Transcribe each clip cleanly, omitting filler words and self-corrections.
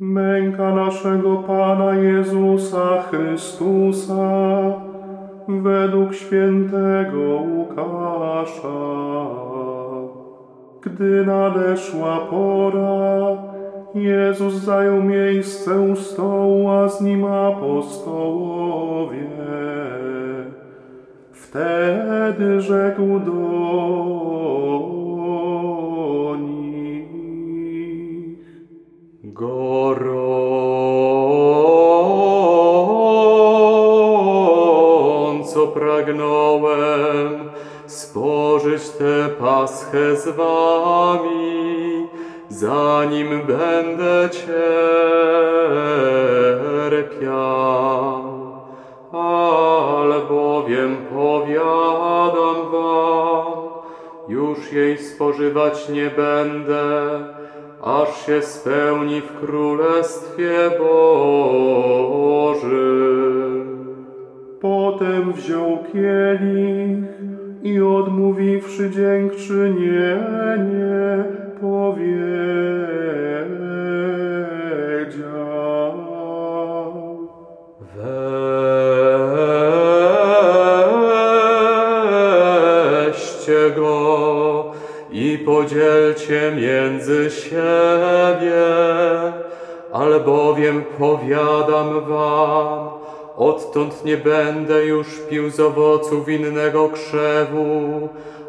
Męka naszego Pana Jezusa Chrystusa według świętego Łukasza. Gdy nadeszła pora, Jezus zajął miejsce u stołu, a z nim apostołowie. Wtedy rzekł do nich: gorąco pragnąłem spożyć tę paschę z wami, zanim będę cierpiał. Albowiem powiadam wam, już jej spożywać nie będę, aż się spełni w Królestwie Bożym. Potem wziął kielich i odmówiwszy dziękczynienie, powiedział: weźcie go i podzielcie między siebie, albowiem powiadam wam, odtąd nie będę już pił z owocu winnego krzewu,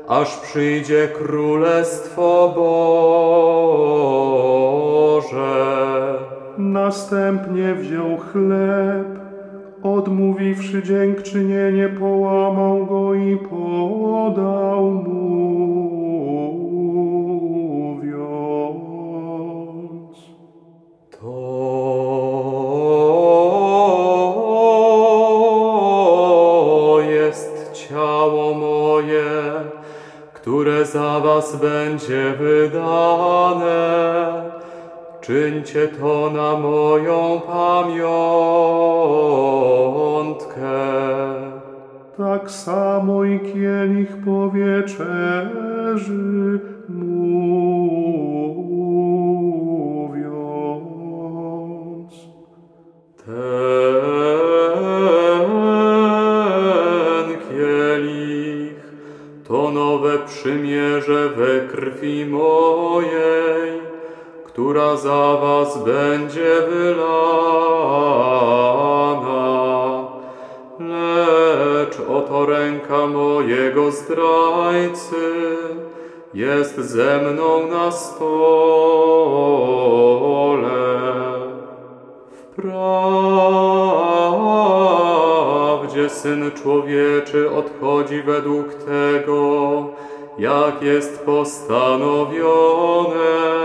aż przyjdzie Królestwo Boże. Następnie wziął chleb, odmówiwszy dziękczynienie, połamał go i podał mu, mówiąc: to jest ciało moje, które za was będzie wydane. Czyńcie to na moją pamiątkę. Tak samo i kielich po wieczerzy, mówiąc: ten kielich to nowe przymierze we krwi mojej, która za was będzie wylana. Lecz oto ręka mojego zdrajcy jest ze mną na stole. Wprawdzie Syn Człowieczy odchodzi według tego, jak jest postanowione,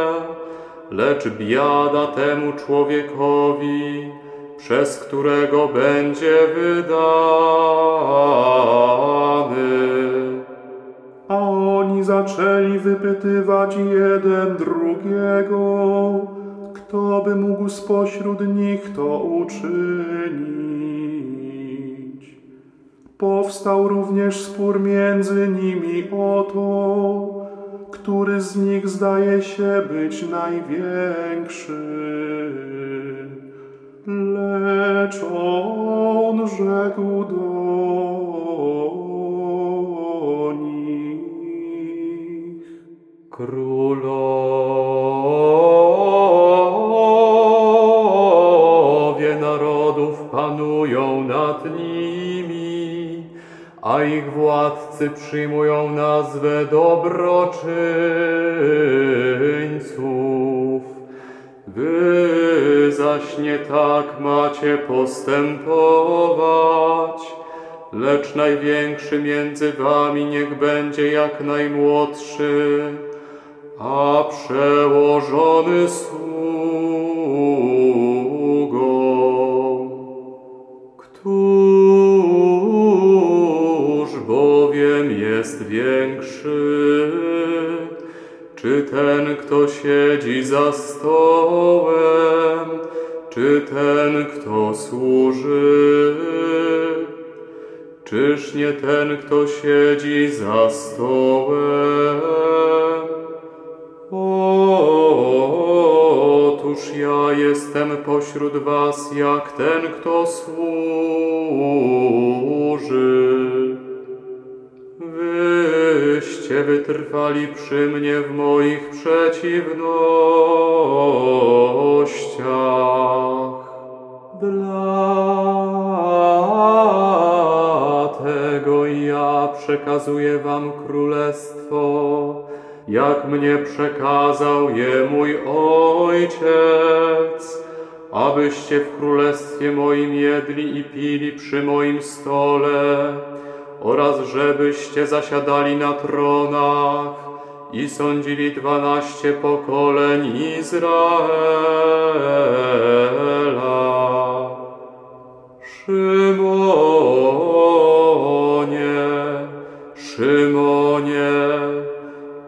lecz biada temu człowiekowi, przez którego będzie wydany. A oni zaczęli wypytywać jeden drugiego, kto by mógł spośród nich to uczynić. Powstał również spór między nimi o to, który z nich zdaje się być największy. Lecz on rzekł do nich: królowie narodów panują nad nimi, a ich władcy przyjmują nazwę dobroczyńców. Wy zaś nie tak macie postępować, lecz największy między wami niech będzie jak najmłodszy, a przełożony sługą. Jest większy, czy ten, kto siedzi za stołem, czy ten, kto służy? Czyż nie ten, kto siedzi za stołem? Otóż ja jestem pośród was jak ten, kto służy. Wyście wytrwali przy mnie w moich przeciwnościach. Dlatego ja przekazuję wam królestwo, jak mnie przekazał je mój Ojciec, abyście w królestwie moim jedli i pili przy moim stole oraz żebyście zasiadali na tronach i sądzili 12 pokoleń Izraela. Szymonie, Szymonie,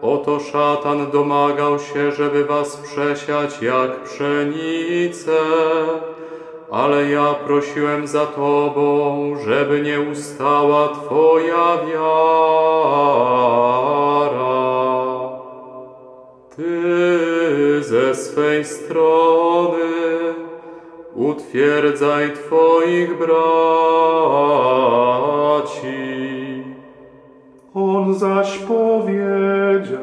oto szatan domagał się, żeby was przesiać jak pszenicę, ale ja prosiłem za tobą, żeby nie ustała twoja wiara. Ty ze swej strony utwierdzaj twoich braci. On zaś powiedział: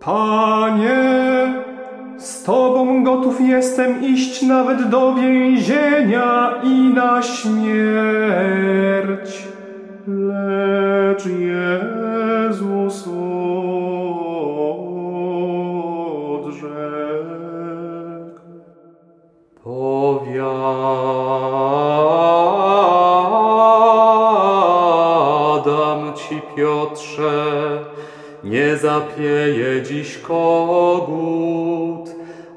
Panie, z Tobą gotów jestem iść nawet do więzienia i na śmierć. Lecz Jezus odrzekł: Powiadam ci, Piotrze, nie zapieje dziś kogut,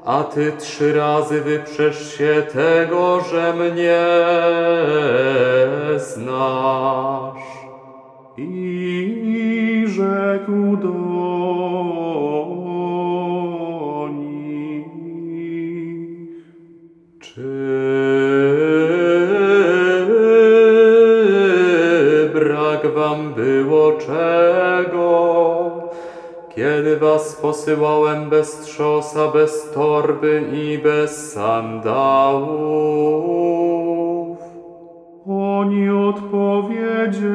a ty 3 razy wyprzesz się tego, że mnie znasz. I rzekł do nich: Czy brak wam było czego, kiedy was posyłałem bez trzosa, bez torby i bez sandałów? Oni odpowiedzieli: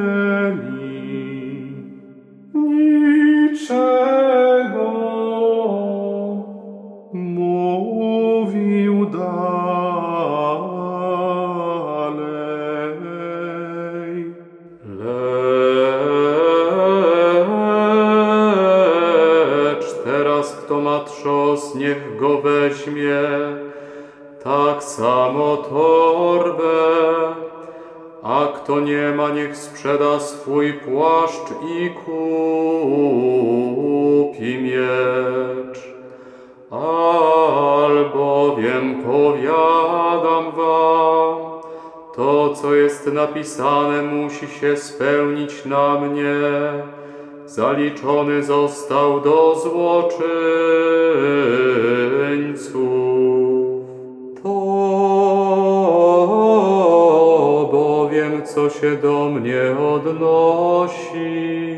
niczego. Mówił dalej: Kto ma trzos, niech go weźmie, tak samo torbę, a kto nie ma, niech sprzeda swój płaszcz i kupi miecz. Albowiem powiadam wam, to, co jest napisane, musi się spełnić na mnie. Zaliczony został do złoczyńców. To bowiem, co się do mnie odnosi,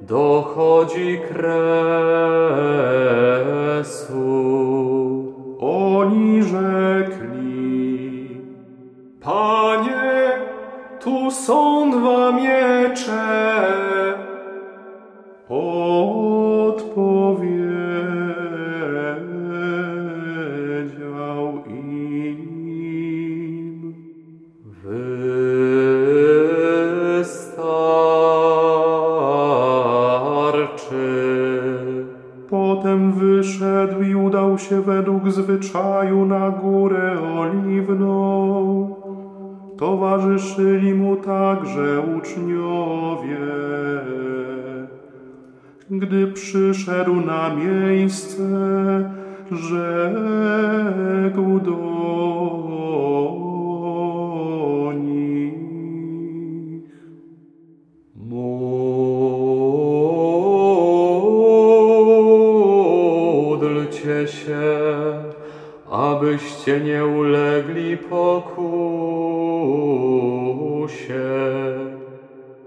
dochodzi kresu. Oni rzekli: Panie, tu są 2 miecze. Odpowiedział im: wystarczy. Potem wyszedł i udał się według zwyczaju na Górę Oliwną. Towarzyszyli mu także uczniowie. Gdy przyszedł na miejsce, rzekł do nich: Módlcie się, abyście nie ulegli pokusie.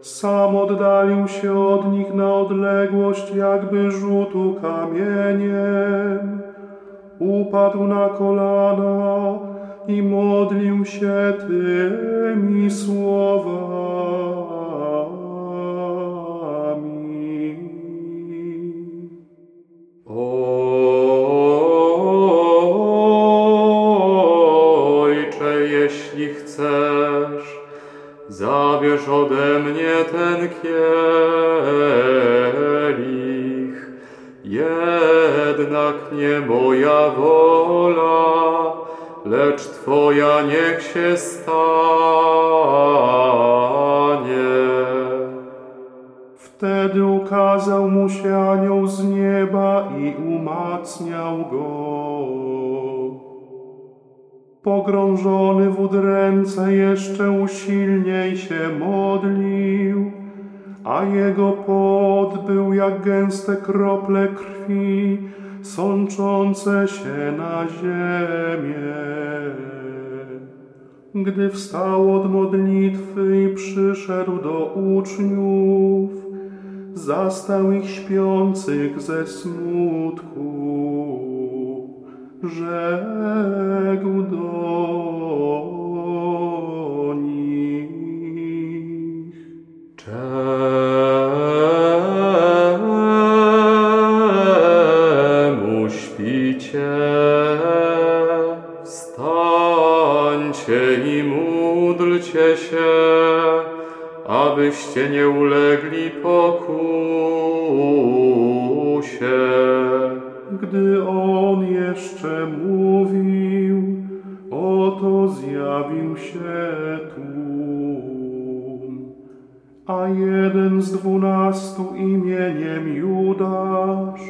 Sam oddalił się od nich na odległość, jakby rzutu kamieniem, upadł na kolana i modlił się tymi słowami. Ojcze, jeśli chcesz, zabierz ode mnie ten kielich, jednak nie moja wola, lecz Twoja niech się stanie. Wtedy ukazał mu się anioł z nieba i umacniał go. Pogrążony w udręce jeszcze usilniej się modlił, a jego pot był jak gęste krople krwi sączące się na ziemię. Gdy wstał od modlitwy i przyszedł do uczniów, zastał ich śpiących ze smutku. Rzekł do nich: czemu śpicie? Wstańcie i módlcie się, abyście nie ulegli pokusie. Gdy on jeszcze mówił, oto zjawił się tłum, a jeden z 12 imieniem Judasz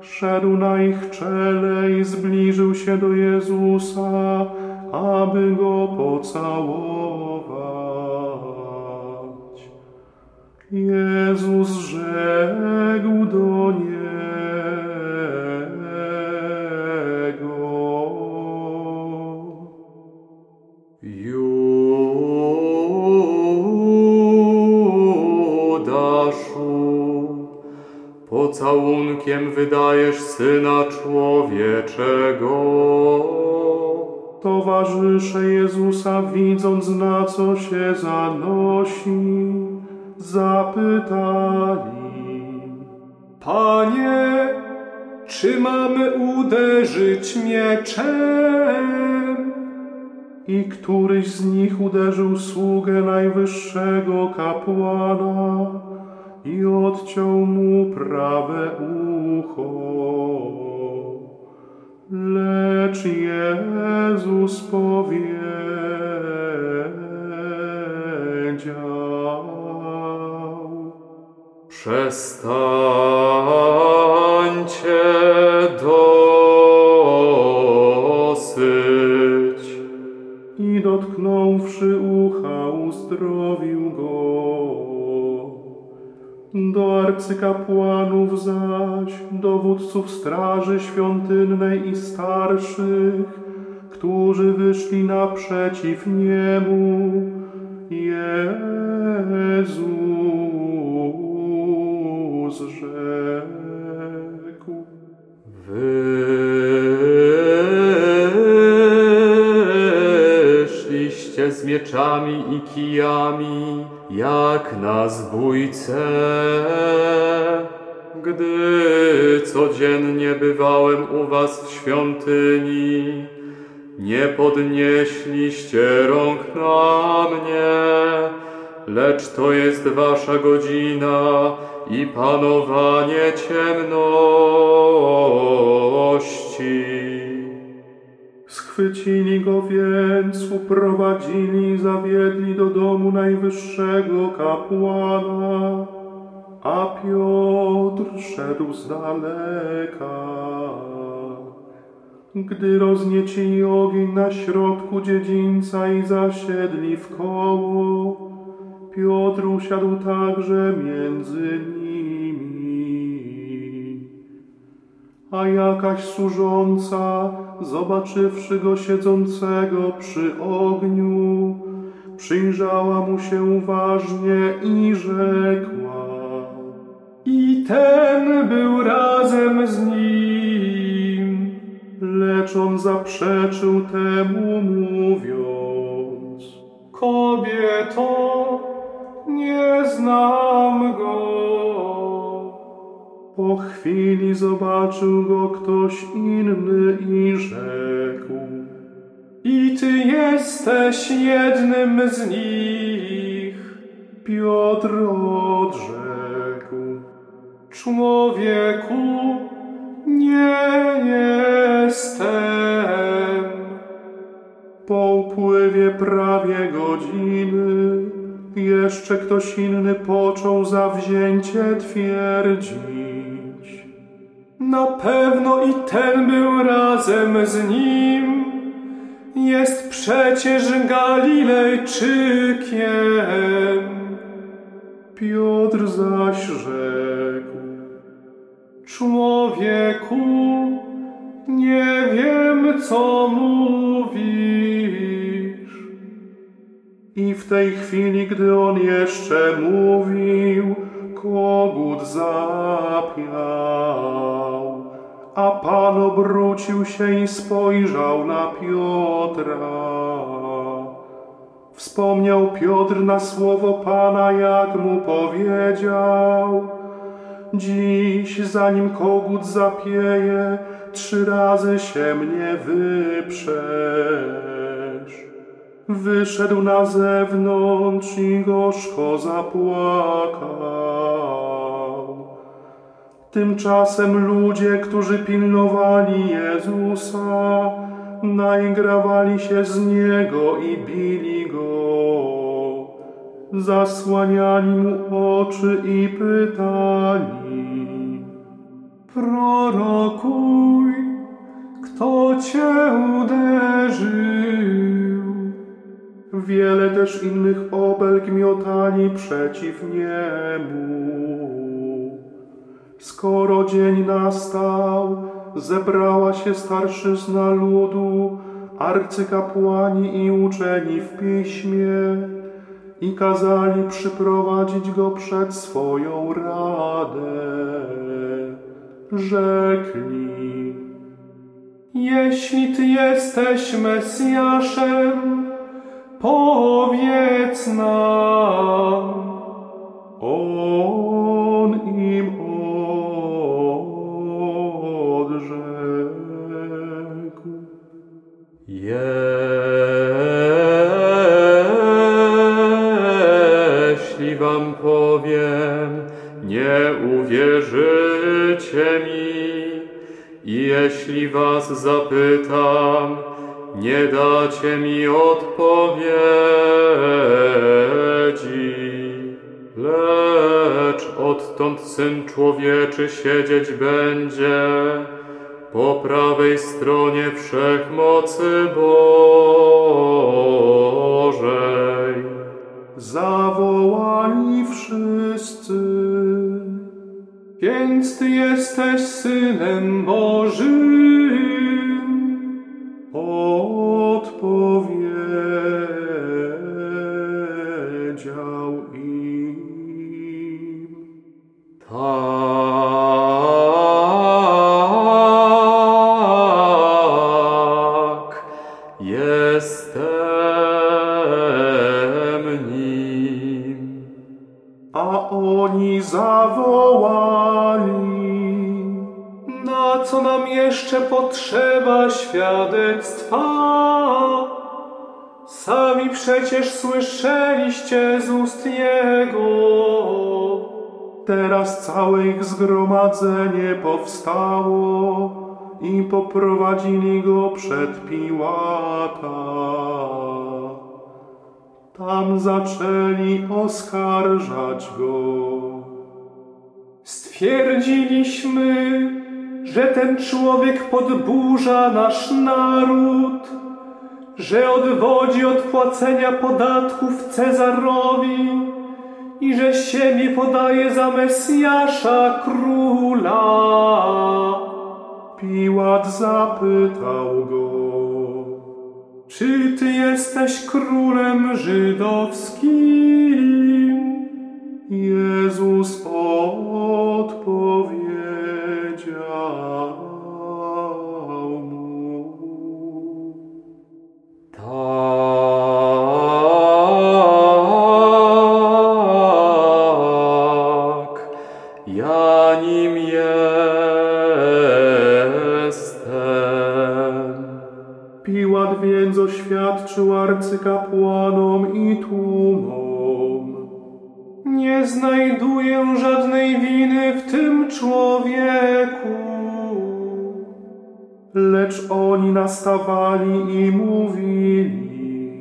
szedł na ich czele i zbliżył się do Jezusa, aby go pocałować. Jezus rzekł do niego: Pocałunkiem wydajesz Syna Człowieczego. Towarzysze Jezusa, widząc, na co się zanosi, zapytali: Panie, czy mamy uderzyć mieczem? I któryś z nich uderzył sługę najwyższego kapłana i odciął mu prawe ucho. Lecz Jezus powiedział: Przestańcie, dosyć. I dotknąwszy ucha, uzdrowił go. Do arcykapłanów zaś, dowódców straży świątynnej i starszych, którzy wyszli naprzeciw niemu, Jezus rzekł: Wyszliście z mieczami i kijami, jak na zbójcę. Gdy codziennie bywałem u was w świątyni, nie podnieśliście rąk na mnie, lecz to jest wasza godzina i panowanie ciemności. Schwycili go więc, uprowadzili i zawiedli do domu najwyższego kapłana, a Piotr szedł z daleka. Gdy rozniecili ogień na środku dziedzińca i zasiedli w koło, Piotr usiadł także między nimi. A jakaś służąca, zobaczywszy go siedzącego przy ogniu, przyjrzała mu się uważnie i rzekła: I ten był razem z nim. Lecz on zaprzeczył temu, mówiąc: Kobieto, nie znam go. Po chwili zobaczył go ktoś inny i rzekł: I ty jesteś jednym z nich. Piotr odrzekł: Człowieku, nie jestem. Po upływie prawie godziny jeszcze ktoś inny począł zawzięcie twierdzić: Na pewno i ten był razem z nim. Jest przecież Galilejczykiem. Piotr zaś rzekł: Człowieku, nie wiem, co mówisz. I w tej chwili, gdy on jeszcze mówił, kogut zapiał, a Pan obrócił się i spojrzał na Piotra. Wspomniał Piotr na słowo Pana, jak mu powiedział: Dziś, zanim kogut zapieje, 3 razy się mnie wyprzesz. Wyszedł na zewnątrz i gorzko zapłakał. Tymczasem ludzie, którzy pilnowali Jezusa, naigrawali się z Niego i bili Go. Zasłaniali mu oczy i pytali: Prorokuj, kto cię uderzył? Wiele też innych obelg miotali przeciw niemu. Skoro dzień nastał, zebrała się starszyzna ludu, arcykapłani i uczeni w piśmie, i kazali przyprowadzić go przed swoją radę. Rzekli: Jeśli Ty jesteś Mesjaszem, powiedz nam. On im odrzekł: Jeśli wam powiem, nie uwierzycie mi, i jeśli was zapytam, nie dacie mi odpowiedzi. Lecz odtąd Syn Człowieczy siedzieć będzie po prawej stronie wszechmocy Bożej. Zawołali wszyscy: Więc Ty jesteś Synem Bożym. Odpowiedział im: Tak, jestem nim. A oni zawołali: Na co nam jeszcze potrzeba świadectwa? Sami przecież słyszeliście z ust Jego. Teraz całe ich zgromadzenie powstało i poprowadzili go przed Piłata. Tam zaczęli oskarżać go: Stwierdziliśmy, że ten człowiek podburza nasz naród, że odwodzi od płacenia podatków Cezarowi i że siebie podaje za Mesjasza Króla. Piłat zapytał go: Czy Ty jesteś królem żydowskim? Jezus odpowiedział mu: Piłat więc oświadczył arcykapłanom i tłumom: nie znajduję żadnej winy w tym człowieku. Lecz oni nastawali i mówili: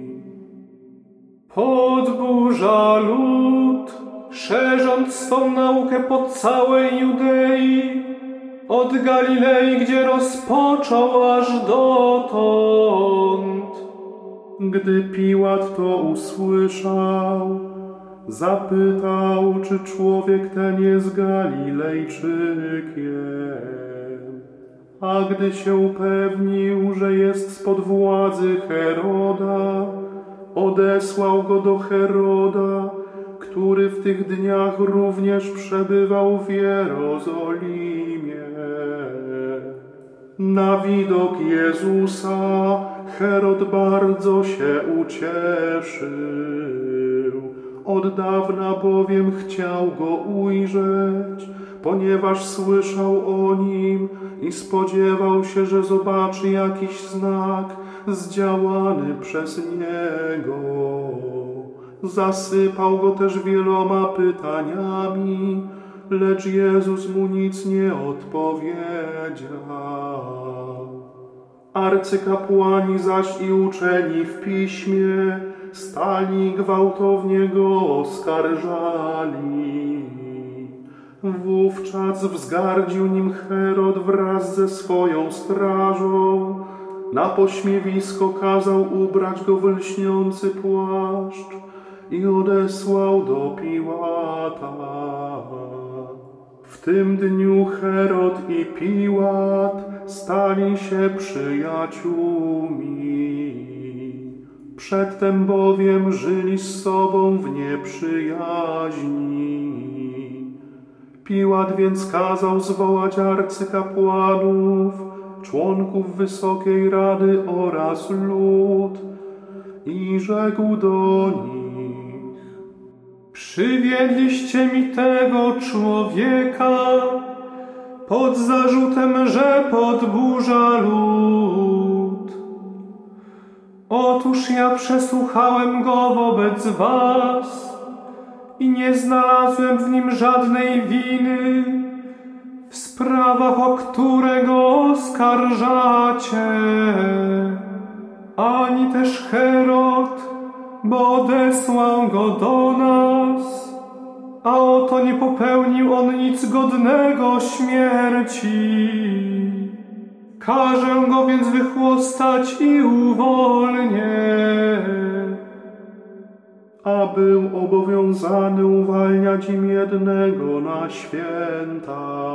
podburza lud, szerząc swą naukę po całej Judei, od Galilei, gdzie rozpoczął, aż dotąd. Gdy Piłat to usłyszał, zapytał, czy człowiek ten jest Galilejczykiem. A gdy się upewnił, że jest spod władzy Heroda, odesłał go do Heroda, który w tych dniach również przebywał w Jerozolimie. Na widok Jezusa Herod bardzo się ucieszył. Od dawna bowiem chciał go ujrzeć, ponieważ słyszał o nim i spodziewał się, że zobaczy jakiś znak zdziałany przez niego. Zasypał go też wieloma pytaniami, lecz Jezus mu nic nie odpowiedział. Arcykapłani zaś i uczeni w piśmie stali i gwałtownie go oskarżali. Wówczas wzgardził nim Herod wraz ze swoją strażą. Na pośmiewisko kazał ubrać go w lśniący płaszcz i odesłał do Piłata. W tym dniu Herod i Piłat stali się przyjaciółmi. Przedtem bowiem żyli z sobą w nieprzyjaźni. Piłat więc kazał zwołać arcykapłanów, członków Wysokiej Rady oraz lud i rzekł do nich: przywiedliście mi tego człowieka pod zarzutem, że podburza lud. Otóż ja przesłuchałem go wobec was i nie znalazłem w nim żadnej winy w sprawach, o które go oskarżacie, ani też Herod, bo odesłał go do nas, a oto nie popełnił on nic godnego śmierci. Każę go więc wychłostać i uwolnię. A był obowiązany uwalniać im jednego na święta.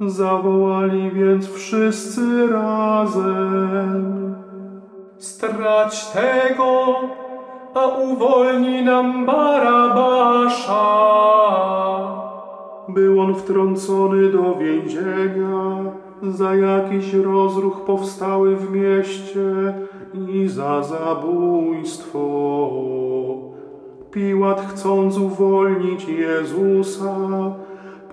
Zawołali więc wszyscy razem: strać tego, a uwolni nam Barabasza. Był on wtrącony do więzienia za jakiś rozruch powstały w mieście i za zabójstwo. Piłat, chcąc uwolnić Jezusa,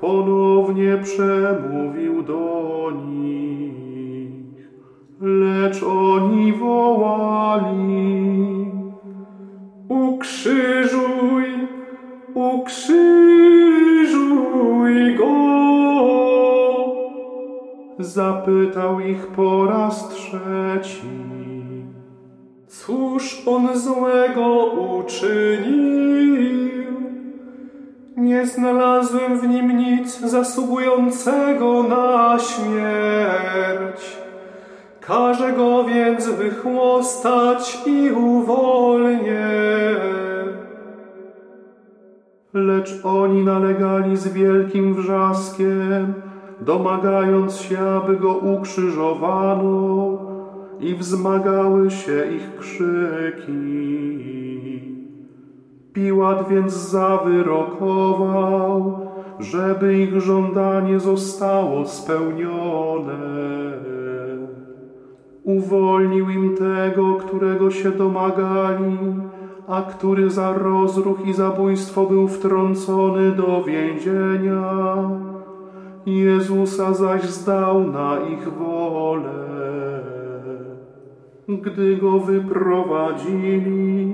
ponownie przemówił do nich. Lecz oni wołali: ukrzyżuj, ukrzyżuj go. Zapytał ich po raz trzeci: cóż on złego uczynił? Nie znalazłem w nim nic zasługującego na śmierć. Każę go więc wychłostać i uwolnię. Lecz oni nalegali z wielkim wrzaskiem, domagając się, aby go ukrzyżowano, i wzmagały się ich krzyki. Piłat więc zawyrokował, żeby ich żądanie zostało spełnione. Uwolnił im tego, którego się domagali, a który za rozruch i zabójstwo był wtrącony do więzienia. Jezusa zaś zdał na ich wolę. Gdy go wyprowadzili,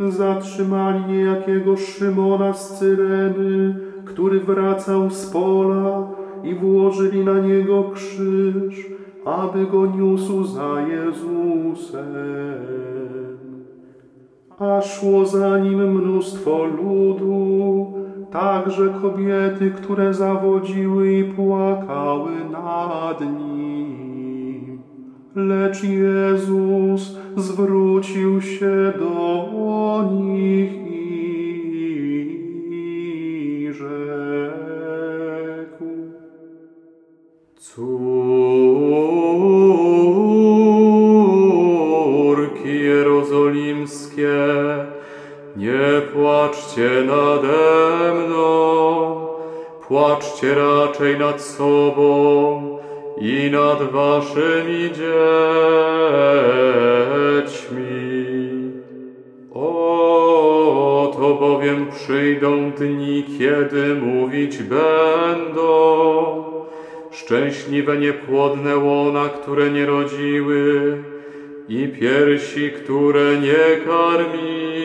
zatrzymali niejakiego Szymona z Cyreny, który wracał z pola, i włożyli na niego krzyż, aby go niósł za Jezusem. A szło za nim mnóstwo ludu, także kobiety, które zawodziły i płakały nad nim. Lecz Jezus zwrócił się do nich i rzekł: Córki jerozolimskie, nie płaczcie nade mną, płaczcie raczej nad sobą i nad waszymi dziećmi. Oto bowiem przyjdą dni, kiedy mówić będą: szczęśliwe niepłodne łona, które nie rodziły, i piersi, które nie karmiły.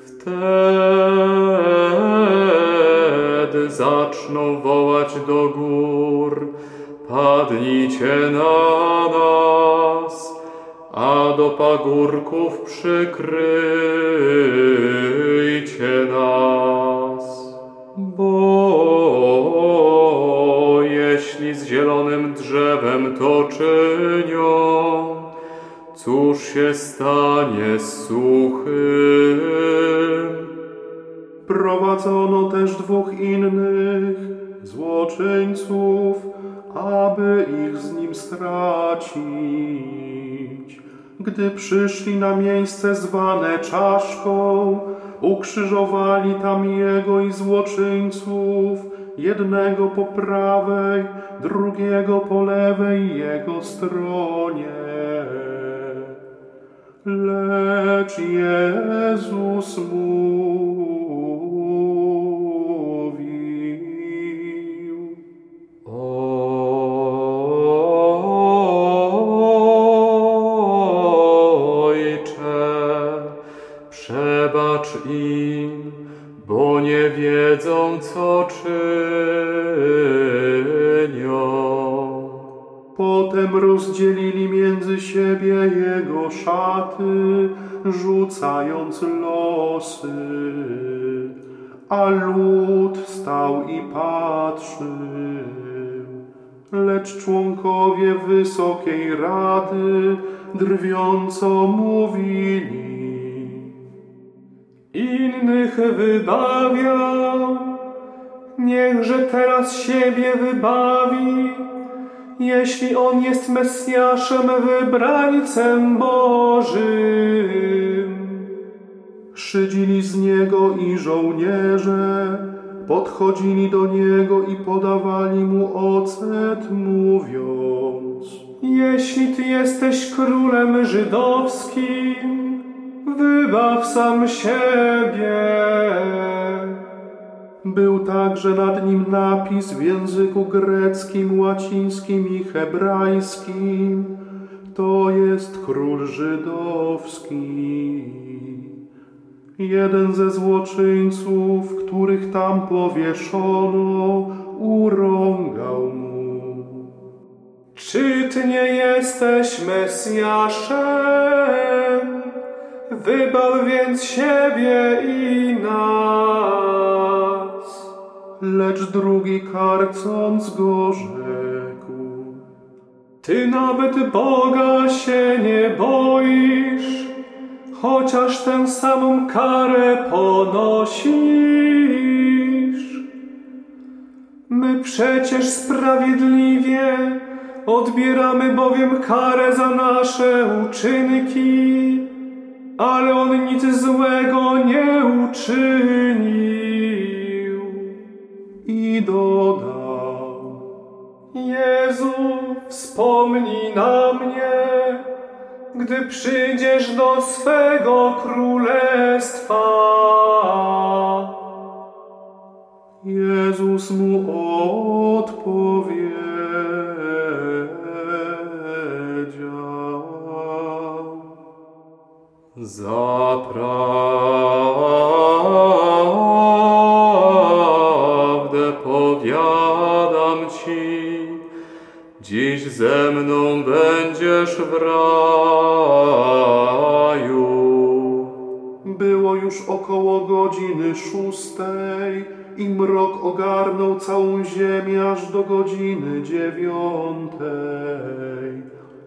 Wtedy zaczną wołać do gór: padnijcie na nas, a do pagórków przykryjcie nas. Bo jeśli z zielonym drzewem to czynią, cóż się stanie z suchym? Prowadzono też dwóch innych złoczyńców, aby ich z nim stracić. Gdy przyszli na miejsce zwane Czaszką, ukrzyżowali tam jego i złoczyńców, jednego po prawej, drugiego po lewej jego stronie. Lecz Jezus mówił: Ojcze, przebacz im, bo nie wiedzą, co czynią. Potem rozdzielili między siebie jego szaty, rzucając losy. A lud stał i patrzył. Lecz członkowie Wysokiej Rady drwiąco mówili: Innych wybawiał, niechże teraz siebie wybawi, jeśli on jest Mesjaszem, wybrańcem Bożym. Szydzili z niego i żołnierze, podchodzili do niego i podawali mu ocet, mówiąc: Jeśli ty jesteś królem żydowskim, wybaw sam siebie. Był także nad nim napis w języku greckim, łacińskim i hebrajskim: To jest król żydowski. Jeden ze złoczyńców, których tam powieszono, urągał mu: Czy ty nie jesteś Mesjaszem? Wybaw więc siebie i nas. Lecz drugi, karcąc go, rzekł: Ty nawet Boga się nie boisz, chociaż tę samą karę ponosisz. My przecież sprawiedliwie odbieramy bowiem karę za nasze uczynki, ale on nic złego nie uczyni. I dodał: Jezu, wspomnij na mnie, gdy przyjdziesz do swego królestwa. Jezus mu odpowiedział: dziś ze mną będziesz w raju. Było już około godziny 6 i mrok ogarnął całą ziemię aż do godziny 9.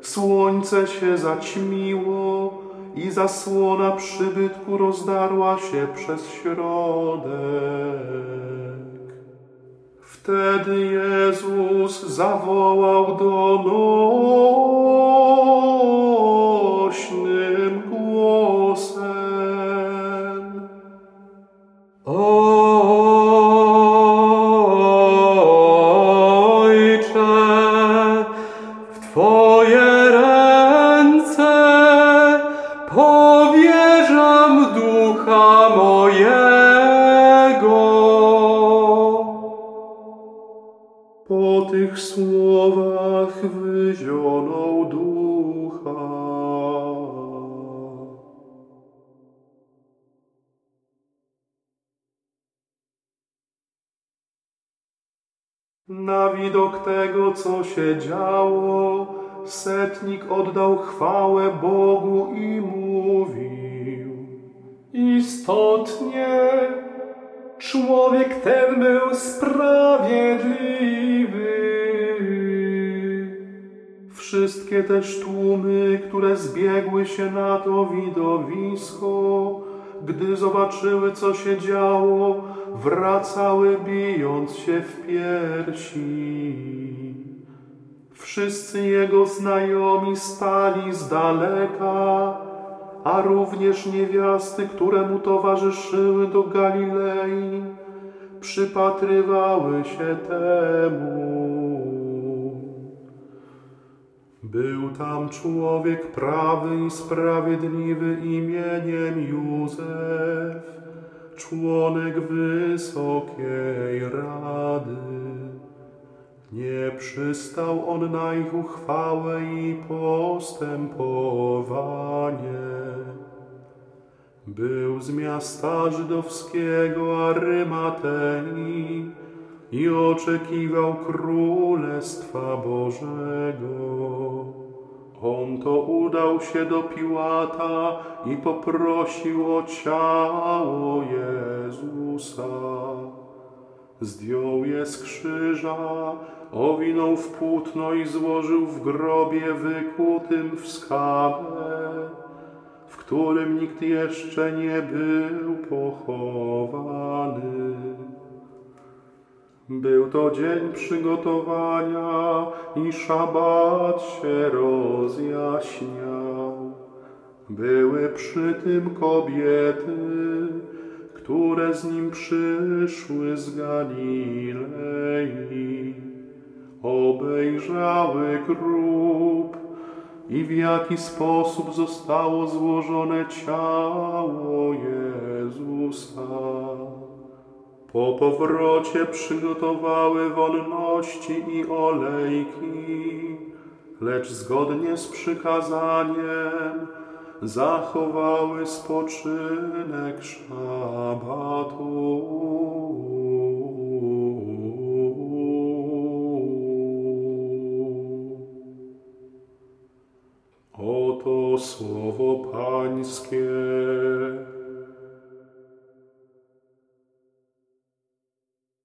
Słońce się zaćmiło i zasłona przybytku rozdarła się przez środek. Wtedy Jezus zawołał donośnym głosem: Ojcze, w Twoje w słowach wyzionął ducha. Na widok tego, co się działo, setnik oddał chwałę Bogu i mówił: istotnie człowiek ten był sprawiedliwy. Wszystkie też tłumy, które zbiegły się na to widowisko, gdy zobaczyły, co się działo, wracały bijąc się w piersi. Wszyscy jego znajomi stali z daleka, a również niewiasty, które mu towarzyszyły do Galilei, przypatrywały się temu. Był tam człowiek prawy i sprawiedliwy imieniem Józef, członek Wysokiej Rady. Nie przystał on na ich uchwałę i postępowanie. Był z miasta żydowskiego Arymatei i oczekiwał Królestwa Bożego. On to udał się do Piłata i poprosił o ciało Jezusa. Zdjął je z krzyża, owinął w płótno i złożył w grobie wykutym w skałę, w którym nikt jeszcze nie był pochowany. Był to dzień przygotowania i szabat się rozjaśniał. Były przy tym kobiety, które z nim przyszły z Galilei. Obejrzały grób i w jaki sposób zostało złożone ciało Jezusa. Po powrocie przygotowały wonności i olejki, lecz zgodnie z przykazaniem zachowały spoczynek szabatu. Oto słowo Pańskie.